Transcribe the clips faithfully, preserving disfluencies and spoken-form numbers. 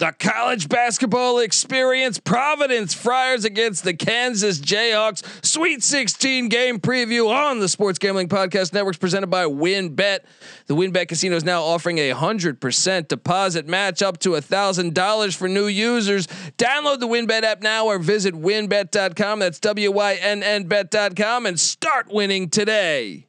The college basketball experience, Providence Friars against the Kansas Jayhawks, Sweet sixteen game preview on the Sports Gambling Podcast Network's presented by WynnBet. The WynnBet Casino is now offering a hundred percent deposit match up to a thousand dollars for new users. Download the WynnBet app now or visit wynn bet dot com. That's W Y N N bet dot com and start winning today.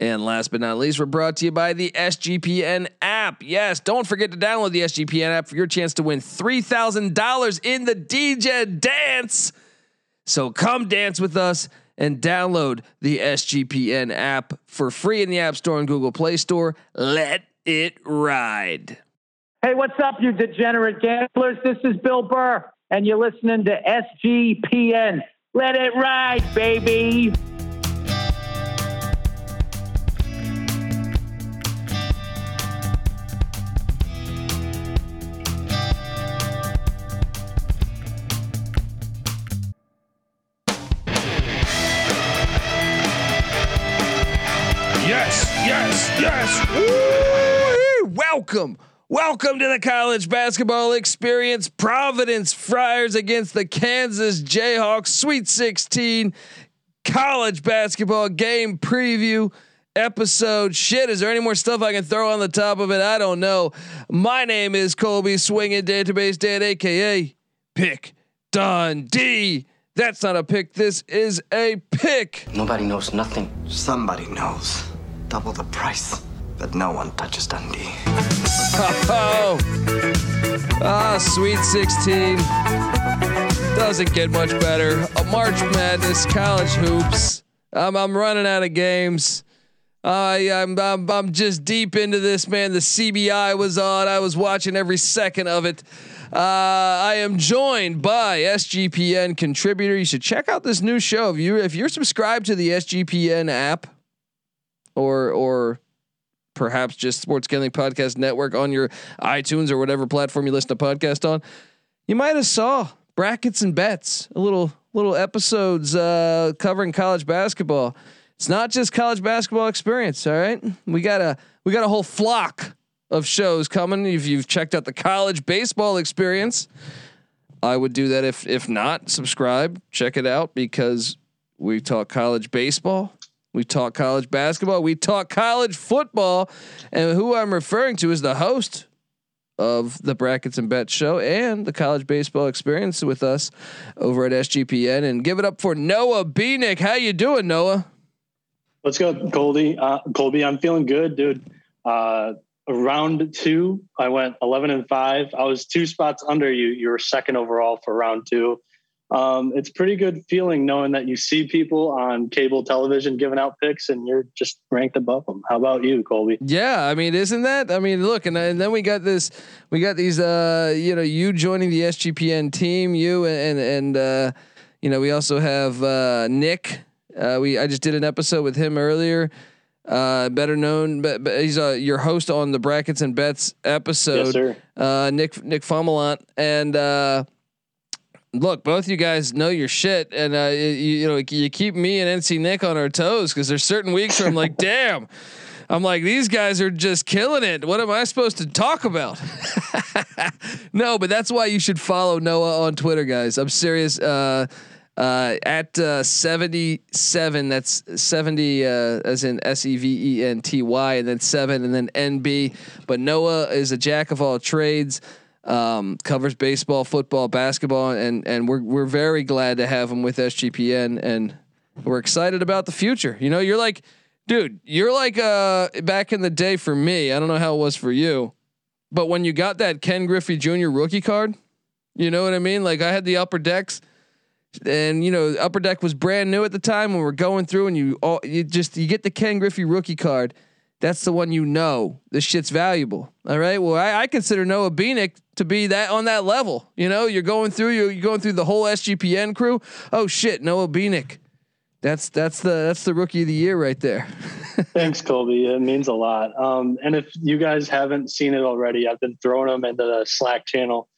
And last but not least, we're brought to you by the S G P N app. Yes, don't forget to download the S G P N app for your chance to win three thousand dollars in the D J dance. So come dance with us and download the S G P N app for free in the App Store and Google Play Store. Let it ride. Hey, what's up, you degenerate gamblers? This is Bill Burr, and you're listening to S G P N. Let it ride, baby. Yes, yes. Woo! Welcome. Welcome to the college basketball experience. Providence Friars against the Kansas Jayhawks. Sweet sixteen college basketball game preview episode. Shit, is there any more stuff I can throw on the top of it? I don't know. My name is Colby, swinging database dad, A K A Pick Dundee. That's not a pick. This is a pick. Nobody knows nothing. Somebody knows. Double the price, but no one touches Dundee. Oh, ah, Sweet sixteen doesn't get much better. A March Madness, college hoops. I'm I'm running out of games. I uh, I'm, I'm I'm just deep into this, man. The C B I was on. I was watching every second of it. Uh, I am joined by S G P N contributor. You should check out this new show if you if you're subscribed to the S G P N app. Or, or perhaps just Sports Gambling Podcast Network on your iTunes or whatever platform you listen to podcast on. You might have saw Brackets and Bets, a little little episodes uh, covering college basketball. It's not just college basketball experience. All right, we got a we got a whole flock of shows coming. If you've checked out the college baseball experience, I would do that. If if not, subscribe, check it out because we talk college baseball. We talk college basketball. We talk college football. And who I'm referring to is the host of the Brackets and Bet show and the college baseball experience with us over at S G P N. And give it up for Noah Bienick. How you doing, Noah? Let's go, Colby. Uh, Colby, I'm feeling good, dude. Uh, round two, I went eleven and five. I was two spots under you. You were second overall for round two. Um, it's pretty good feeling knowing that you see people on cable television giving out picks and you're just ranked above them. How about you, Colby? Yeah. I mean, isn't that, I mean, look, and, and then we got this, we got these, uh, you know, you joining the S G P N team, you, and, and, uh, you know, we also have, uh, Nick, uh, we, I just did an episode with him earlier, uh, better known, but, but he's, uh, your host on the Brackets and Bets episode, yes, sir. uh, Nick, Nick Fomalant. And, uh, look, both you guys know your shit, and uh, you, you know you keep me and N C Nick on our toes because there's certain weeks where I'm like, damn, I'm like these guys are just killing it. What am I supposed to talk about? No, but that's why you should follow Noah on Twitter, guys. I'm serious. Uh, uh, at uh, seventy-seven, that's seventy uh, as in S E V E N T Y, and then seven, and then N B. But Noah is a jack of all trades. Um, covers baseball, football, basketball, and and we're we're very glad to have him with S G P N, and we're excited about the future. You know, you're like, dude, you're like uh back in the day for me. I don't know how it was for you, but when you got that Ken Griffey Junior rookie card, you know what I mean? Like I had the Upper Decks, and you know, Upper Deck was brand new at the time when we're going through, and you all you just you get the Ken Griffey rookie card. That's the one, you know, this shit's valuable. All right. Well, I, I consider Noah Bienick to be that on that level. You know, you're going through, you're, you're going through the whole S G P N crew. Oh shit. Noah Bienick. That's, that's the, that's the rookie of the year right there. Thanks, Colby. It means a lot. Um, and if you guys haven't seen it already, I've been throwing them into the Slack channel.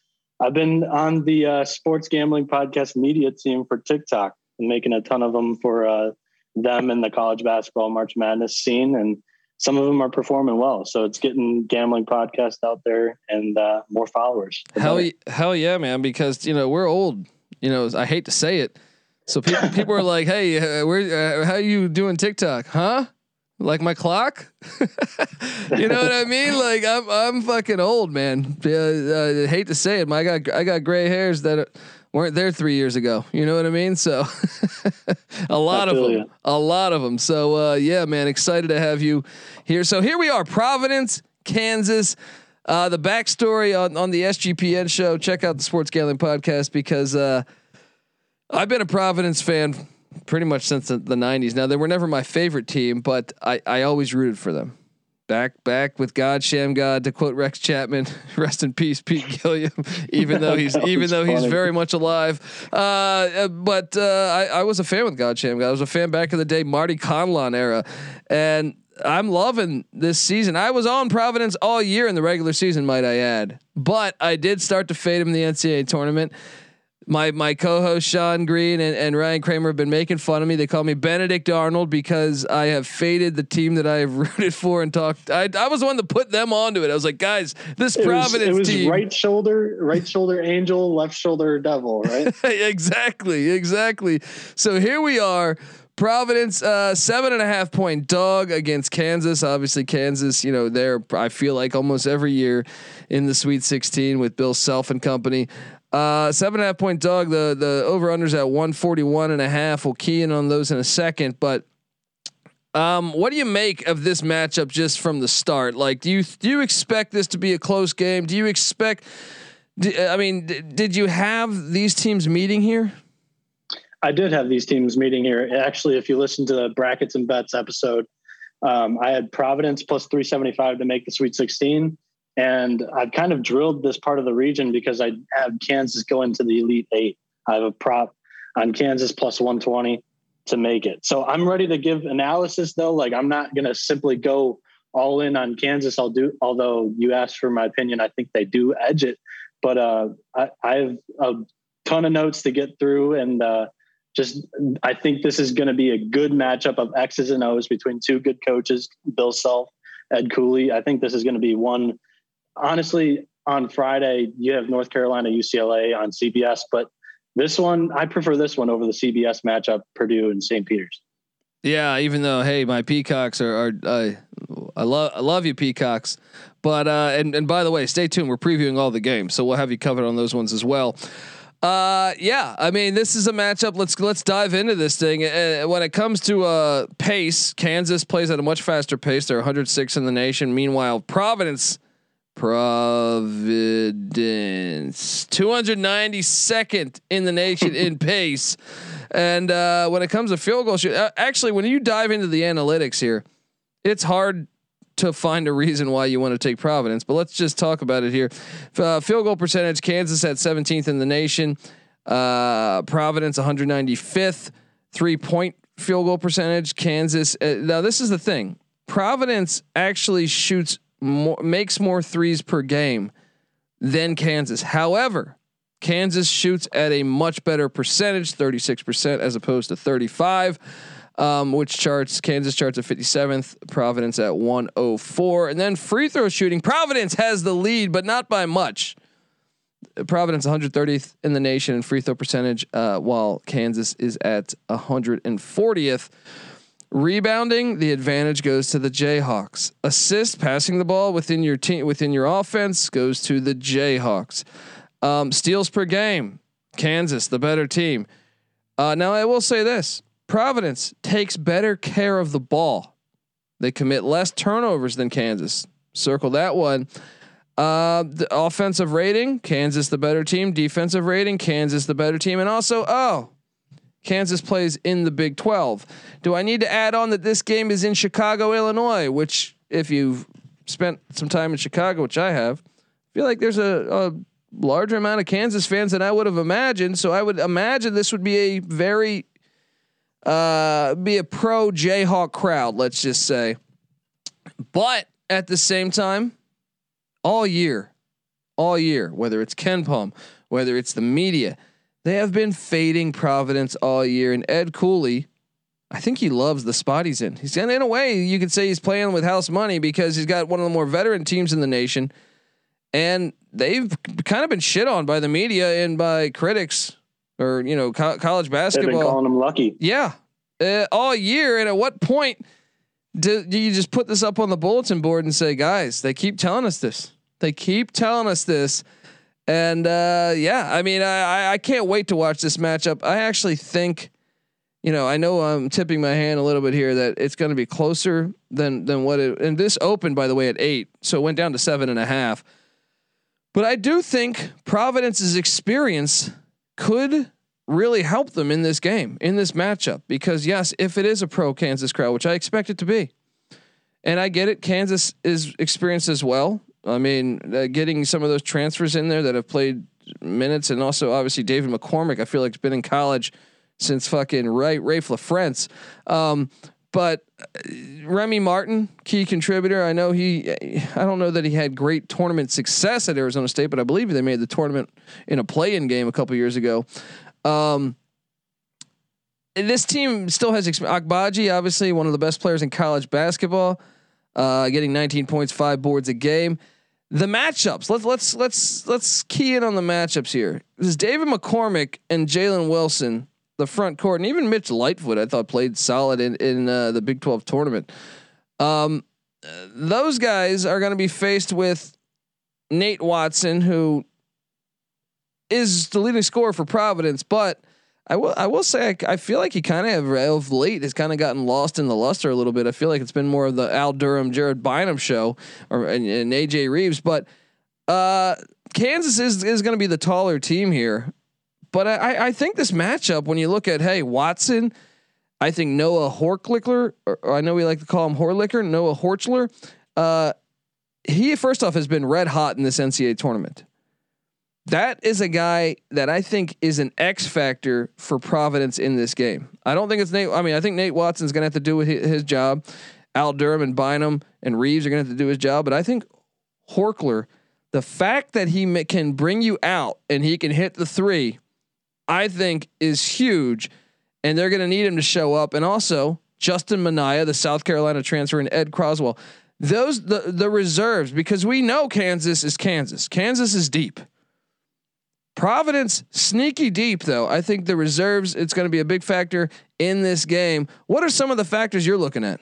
I've been on the uh, Sports Gambling Podcast media team for TikTok and making a ton of them for uh, them in the college basketball March Madness scene. And some of them are performing well, so it's getting Gambling Podcast out there and uh, more followers. Hell, y- hell yeah, man! Because you know we're old. You know, I hate to say it, so people people are like, "Hey, uh, where? Uh, how you doing TikTok? Huh? Like my clock? You know what I mean? Like I'm I'm fucking old, man. Uh, I hate to say it, but I got I got gray hairs that weren't there three years ago. You know what I mean? So a lot of them, you. a lot of them. So uh, yeah, man, excited to have you here. So here we are, Providence, Kansas. Uh, the backstory on, on the S G P N show. Check out the Sports Gambling Podcast because uh, I've been a Providence fan pretty much since the, the nineties. Now they were never my favorite team, but I, I always rooted for them. Back, back with God Shammgod, to quote Rex Chapman, rest in peace, Pete Gilliam. Even though he's even though funny. He's very much alive, uh, but uh, I, I was a fan with God Shammgod. I was a fan back in the day, Marty Conlon era, and I'm loving this season. I was on Providence all year in the regular season, might I add, but I did start to fade him in the N C A A tournament. My my co-host Sean Green and, and Ryan Kramer have been making fun of me. They call me Benedict Arnold because I have faded the team that I have rooted for and talked. I I was the one to put them onto it. I was like, guys, this it Providence was, it team. It was right shoulder, right shoulder angel, left shoulder devil, right? Exactly, exactly. So here we are, Providence, uh, seven and a half point dog against Kansas. Obviously, Kansas, you know, they're I feel like almost every year in the Sweet sixteen with Bill Self and company. Uh, seven and a half point dog. The the over unders at one forty one and a half. We'll key in on those in a second. But um, what do you make of this matchup just from the start? Like, do you do you expect this to be a close game? Do you expect? Do, I mean, d- did you have these teams meeting here? I did have these teams meeting here. Actually, if you listen to the Brackets and Bets episode, um, I had Providence plus three seventy five to make the Sweet sixteen. And I've kind of drilled this part of the region because I have Kansas go into the Elite Eight. I have a prop on Kansas plus one twenty to make it. So I'm ready to give analysis though. Like I'm not going to simply go all in on Kansas. I'll do, although you asked for my opinion, I think they do edge it, but uh, I, I have a ton of notes to get through. And uh, just, I think this is going to be a good matchup of X's and O's between two good coaches, Bill Self, Ed Cooley. I think this is going to be one. Honestly, on Friday, you have North Carolina, U C L A on C B S, but this one, I prefer this one over the C B S matchup, Purdue and Saint Peter's. Yeah. Even though, hey, my Peacocks are, are uh, I love, I love you Peacocks, but, uh, and, and by the way, stay tuned. We're previewing all the games. So we'll have you covered on those ones as well. Uh, yeah, I mean, this is a matchup. Let's, let's dive into this thing. Uh, when it comes to uh pace, Kansas plays at a much faster pace. They're one hundred six in the nation. Meanwhile, Providence, Providence two hundred ninety-second in the nation in pace. And uh, when it comes to field goal shoot, uh, actually, when you dive into the analytics here, it's hard to find a reason why you want to take Providence, but let's just talk about it here. Uh, field goal percentage, Kansas at seventeenth in the nation, uh, Providence one hundred ninety-fifth, three point field goal percentage, Kansas. Uh, now this is the thing. Providence actually shoots More, makes more threes per game than Kansas. However, Kansas shoots at a much better percentage, thirty-six percent as opposed to thirty-five, um, which charts Kansas charts at fifty-seventh, Providence at one oh four, and then free throw shooting. Providence has the lead, but not by much. Providence one hundred thirtieth in the nation in free throw percentage, uh, while Kansas is at one hundred fortieth. Rebounding, the advantage goes to the Jayhawks. Assist, passing the ball within your team, within your offense, goes to the Jayhawks. Um, steals per game, Kansas, the better team. Uh, now I will say this: Providence takes better care of the ball. They commit less turnovers than Kansas. Circle that one. Uh, the offensive rating, Kansas, the better team. Defensive rating, Kansas, the better team. And also, oh. Kansas plays in the Big twelve. Do I need to add on that this game is in Chicago, Illinois, which if you've spent some time in Chicago, which I have, I feel like there's a, a larger amount of Kansas fans than I would have imagined. So I would imagine this would be a very, uh, be a pro Jayhawk crowd, let's just say. But at the same time, all year, all year, whether it's KenPom, whether it's the media, they have been fading Providence all year. And Ed Cooley, I think he loves the spot he's in. He's in a way you could say he's playing with house money because he's got one of the more veteran teams in the nation, and they've kind of been shit on by the media and by critics, or you know, co- college basketball. They've been calling them lucky. Yeah, uh, all year. And at what point do, do you just put this up on the bulletin board and say, guys, they keep telling us this. They keep telling us this. And uh, yeah, I mean, I, I can't wait to watch this matchup. I actually think, you know, I know I'm tipping my hand a little bit here that it's going to be closer than than what it. And this opened, by the way, at eight, so it went down to seven and a half. But I do think Providence's experience could really help them in this game, in this matchup, because yes, if it is a pro Kansas crowd, which I expect it to be, and I get it, Kansas is experienced as well. I mean, uh, getting some of those transfers in there that have played minutes, and also obviously David McCormack, I feel like, has been in college since fucking right Rafe LaFrance. Um, but Remy Martin, key contributor. I know he, I don't know that he had great tournament success at Arizona State, but I believe they made the tournament in a play-in game a couple years ago. Um, this team still has experience. Agbaji, obviously one of the best players in college basketball. Uh, getting nineteen points, five boards a game. The matchups. Let's let's let's let's key in on the matchups here. This is David McCormack and Jalen Wilson, the front court, and even Mitch Lightfoot. I thought played solid in in uh, the Big twelve tournament. Um, those guys are going to be faced with Nate Watson, who is the leading scorer for Providence, but. I will. I will say. I, I feel like he kind of of late has kind of gotten lost in the luster a little bit. I feel like it's been more of the Al Durham, Jared Bynum show, or and, and A J Reeves. But uh, Kansas is is going to be the taller team here. But I, I think this matchup, when you look at hey Watson, I think Noah Horchler, or, or I know we like to call him Horlicker, Noah Horchler. Uh, he first off has been red hot in this N C double A tournament. That is a guy that I think is an X factor for Providence in this game. I don't think it's Nate. I mean, I think Nate Watson's going to have to do with his, his job. Al Durham and Bynum and Reeves are going to have to do his job. But I think Horchler, the fact that he m- can bring you out and he can hit the three, I think is huge. And they're going to need him to show up. And also Justin Minaya, the South Carolina transfer, and Ed Croswell, those the the reserves, because we know Kansas is Kansas. Kansas is deep. Providence sneaky deep though. I think the reserves, it's going to be a big factor in this game. What are some of the factors you're looking at?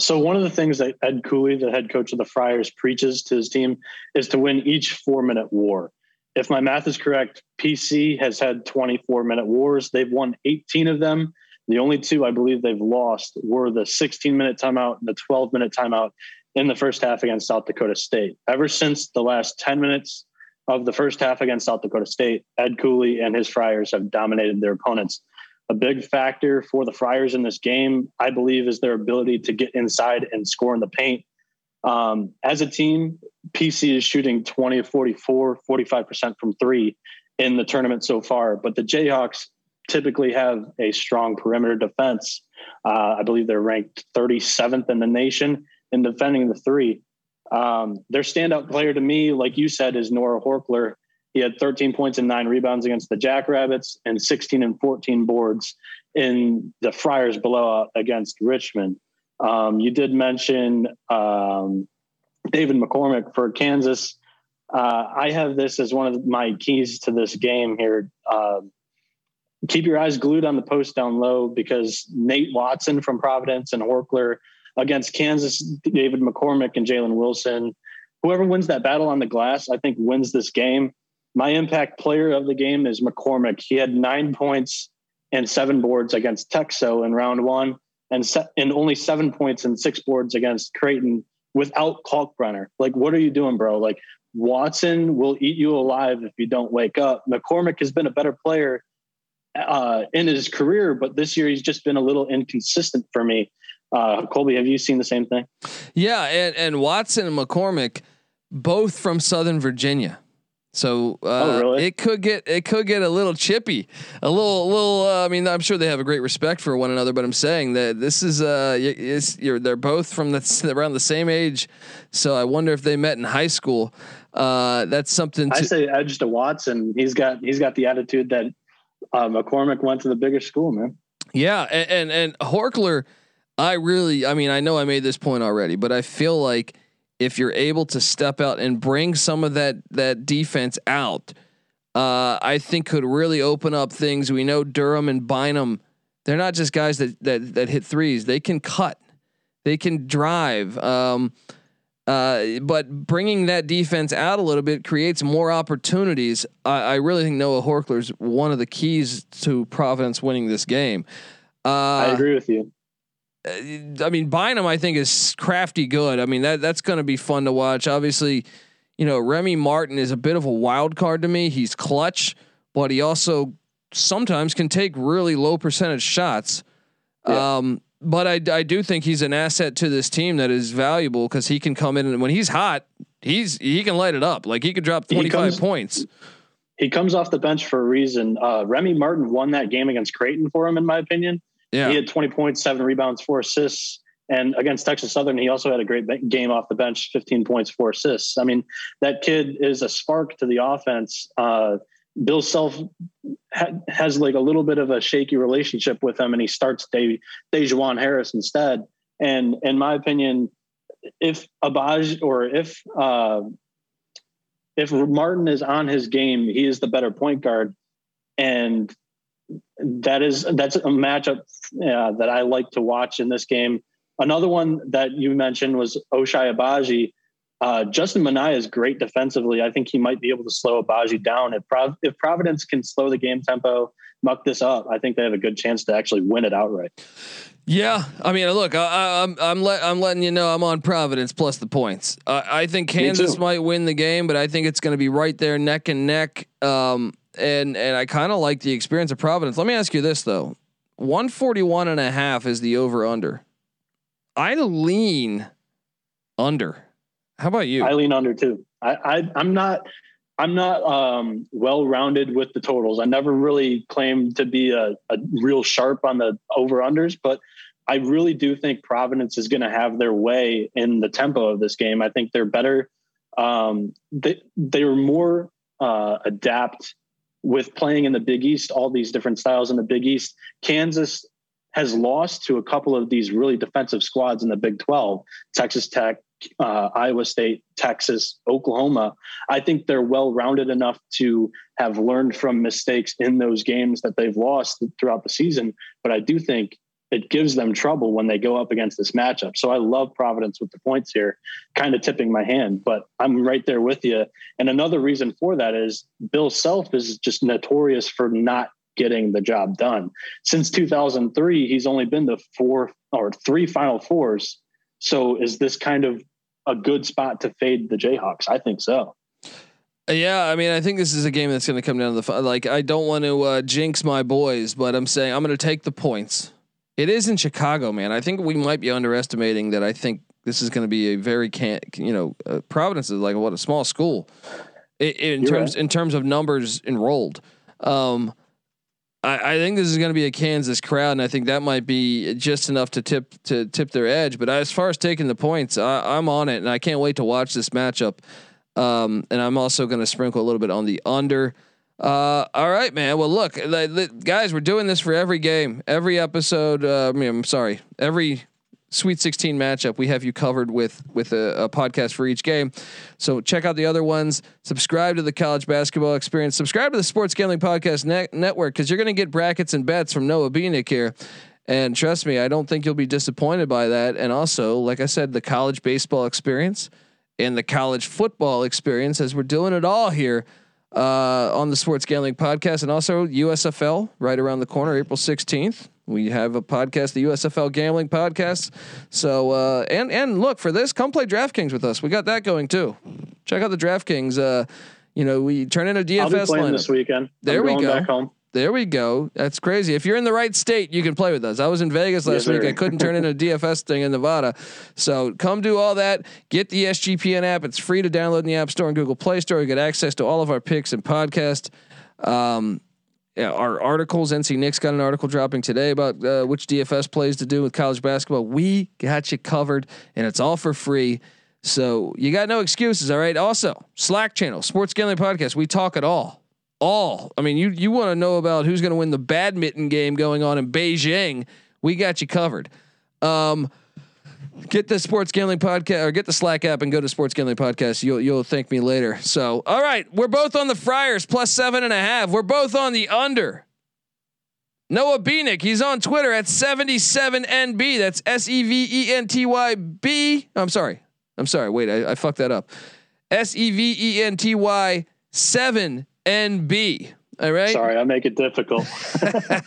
So one of the things that Ed Cooley, the head coach of the Friars, preaches to his team is to win each four minute war. If my math is correct, P C has had twenty-four minute wars. They've won eighteen of them. The only two I believe they've lost were the sixteen minute timeout and the twelve minute timeout in the first half against South Dakota State. Ever since the last ten minutes of the first half against South Dakota State, Ed Cooley and his Friars have dominated their opponents. A big factor for the Friars in this game, I believe, is their ability to get inside and score in the paint. Um, as a team, P C is shooting twenty of forty-four, forty-five percent from three in the tournament so far, but the Jayhawks typically have a strong perimeter defense. Uh, I believe they're ranked thirty-seventh in the nation in defending the three. Um, their standout player to me, like you said, is Noah Horchler. He had thirteen points and nine rebounds against the Jackrabbits and sixteen and fourteen boards in the Friars blowout against Richmond. Um, you did mention um, David McCormack for Kansas. Uh, I have this as one of my keys to this game here. Uh, keep your eyes glued on the post down low, because Nate Watson from Providence and Horchler against Kansas, David McCormack and Jalen Wilson, whoever wins that battle on the glass, I think wins this game. My impact player of the game is McCormack. He had nine points and seven boards against Texo in round one, and se- and only seven points and six boards against Creighton without Kalkbrenner. Like, what are you doing, bro? Like, Watson will eat you alive if you don't wake up. McCormack has been a better player uh, in his career, but this year he's just been a little inconsistent for me. Uh, Colby, have you seen the same thing? Yeah. And, and Watson and McCormack, both from Southern Virginia. So uh, oh, really? it could get, it could get a little chippy, a little, a little, uh, I mean, I'm sure they have a great respect for one another, but I'm saying that this is uh, it's, you're, they're both from the, around the same age. So I wonder if they met in high school. Uh, that's something to, I say edge to Watson. He's got, he's got the attitude that uh, McCormack went to the bigger school, man. Yeah. And, and, and Horchler, I really, I mean, I know I made this point already, but I feel like if you're able to step out and bring some of that, that defense out, uh, I think could really open up things. We know Durham and Bynum, they're not just guys that, that, that hit threes. They can cut, they can drive. Um, uh, but bringing that defense out a little bit creates more opportunities. I, I really think Noah Horchler is one of the keys to Providence winning this game. Uh, I agree with you. I mean, Bynum, I think, is crafty good. I mean, that that's going to be fun to watch. Obviously, you know, Remy Martin is a bit of a wild card to me. He's clutch, but he also sometimes can take really low percentage shots. Yeah. Um, but I, I do think he's an asset to this team that is valuable because he can come in and when he's hot, he's he can light it up. Like he could drop twenty-five he comes, points. He comes off the bench for a reason. Uh, Remy Martin won that game against Creighton for him, in my opinion. Yeah. He had twenty points, seven rebounds, four assists. And against Texas Southern, he also had a great game off the bench, fifteen points, four assists. I mean, that kid is a spark to the offense. Uh, Bill Self ha- has like a little bit of a shaky relationship with him, and he starts De- DeJuan Harris instead. And in my opinion, if Agbaji or if uh, if Martin is on his game, he is the better point guard. And That is that's a matchup uh, that I like to watch in this game. Another one that you mentioned was Ochai Agbaji. Uh, Justin Minaya is great defensively. I think he might be able to slow Agbaji down. If Prov- if Providence can slow the game tempo, muck this up, I think they have a good chance to actually win it outright. Yeah, I mean, look, I, I, I'm I'm let, I'm letting you know I'm on Providence plus the points. Uh, I think Kansas might win the game, but I think it's going to be right there, neck and neck. Um, And and I kind of like the experience of Providence. Let me ask you this though. one forty-one and a half is the over under. I lean under. How about you? I lean under too. I, I I'm not I'm not um, well rounded with the totals. I never really claimed to be a, a real sharp on the over unders, but I really do think Providence is going to have their way in the tempo of this game. I think they're better. Um, they they're more uh, adept with playing in the Big East, all these different styles in the Big East. Kansas has lost to a couple of these really defensive squads in the Big twelve, Texas Tech, uh, Iowa State, Texas, Oklahoma. I think they're well-rounded enough to have learned from mistakes in those games that they've lost throughout the season. But I do think it gives them trouble when they go up against this matchup. So I love Providence with the points here, kind of tipping my hand, but I'm right there with you. And another reason for that is Bill Self is just notorious for not getting the job done. Since two thousand three, he's only been to four or three Final Fours. So is this kind of a good spot to fade the Jayhawks? I think so. Yeah, I mean, I think this is a game that's going to come down to the, like, I don't want to uh, jinx my boys, but I'm saying I'm going to take the points. It is in Chicago, man. I think we might be underestimating that. I think this is going to be a very can you know uh, Providence is like what a small school in, in terms right. in terms of numbers enrolled. Um, I, I think this is going to be a Kansas crowd, and I think that might be just enough to tip to tip their edge. But as far as taking the points, I, I'm on it, and I can't wait to watch this matchup. Um, and I'm also going to sprinkle a little bit on the under. Uh, all right, man. Well, look, the, the guys, we're doing this for every game, every episode. Uh, I mean, I'm sorry, every Sweet sixteen matchup. We have you covered with, with a, a podcast for each game. So check out the other ones, subscribe to the College Basketball Experience, subscribe to the Sports Gambling Podcast ne- network. Cause you're going to get brackets and bets from Noah Bienick here. And trust me, I don't think you'll be disappointed by that. And also, like I said, the college baseball experience and the college football experience, as we're doing it all here uh, on the Sports Gambling Podcast, and also U S F L right around the corner, April sixteenth. We have a podcast, the U S F L Gambling Podcast. So, uh, and, and look for this, come play DraftKings with us. We got that going too. Check out the DraftKings. Uh, you know, we turn in a D F S lineup this weekend. There I'm we go. Back home. There we go. That's crazy. If you're in the right state, you can play with us. I was in Vegas last yes, week. Sir. I couldn't turn in a D F S thing in Nevada. So come do all that. Get the S G P N app. It's free to download in the App Store and Google Play Store. You get access to all of our picks and podcasts. Um, yeah, our articles. N C Nick's got an article dropping today about uh, which D F S plays to do with college basketball. We got you covered, and it's all for free. So you got no excuses. All right. Also, Slack channel, Sports Gambling Podcast. We talk it all. All. I mean, you you want to know about who's going to win the badminton game going on in Beijing? We got you covered. Um, get the Sports Gambling Podcast or get the Slack app and go to Sports Gambling Podcast. You'll you'll thank me later. So, all right, we're both on the Friars plus seven and a half. We're both on the under. Noah Bienick, he's on Twitter at seventy-seven N B. That's S E V E N T Y B. I'm sorry. I'm sorry. Wait, I, I fucked that up. S E V E N T Y seven. N B. All right. Sorry, I make it difficult. uh,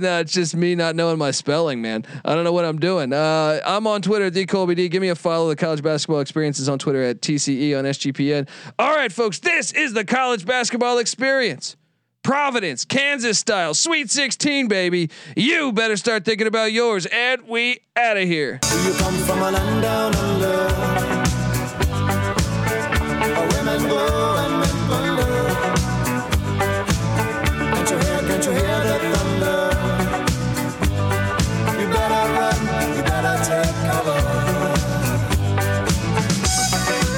no, it's just me not knowing my spelling, man. I don't know what I'm doing. Uh, I'm on Twitter at D Colby D. Give me a follow. The College Basketball Experience is on Twitter at T C E on S G P N. All right, folks, this is the College Basketball Experience. Providence, Kansas style, Sweet sixteen, baby. You better start thinking about yours, and we out of here. Do you come from a land down under?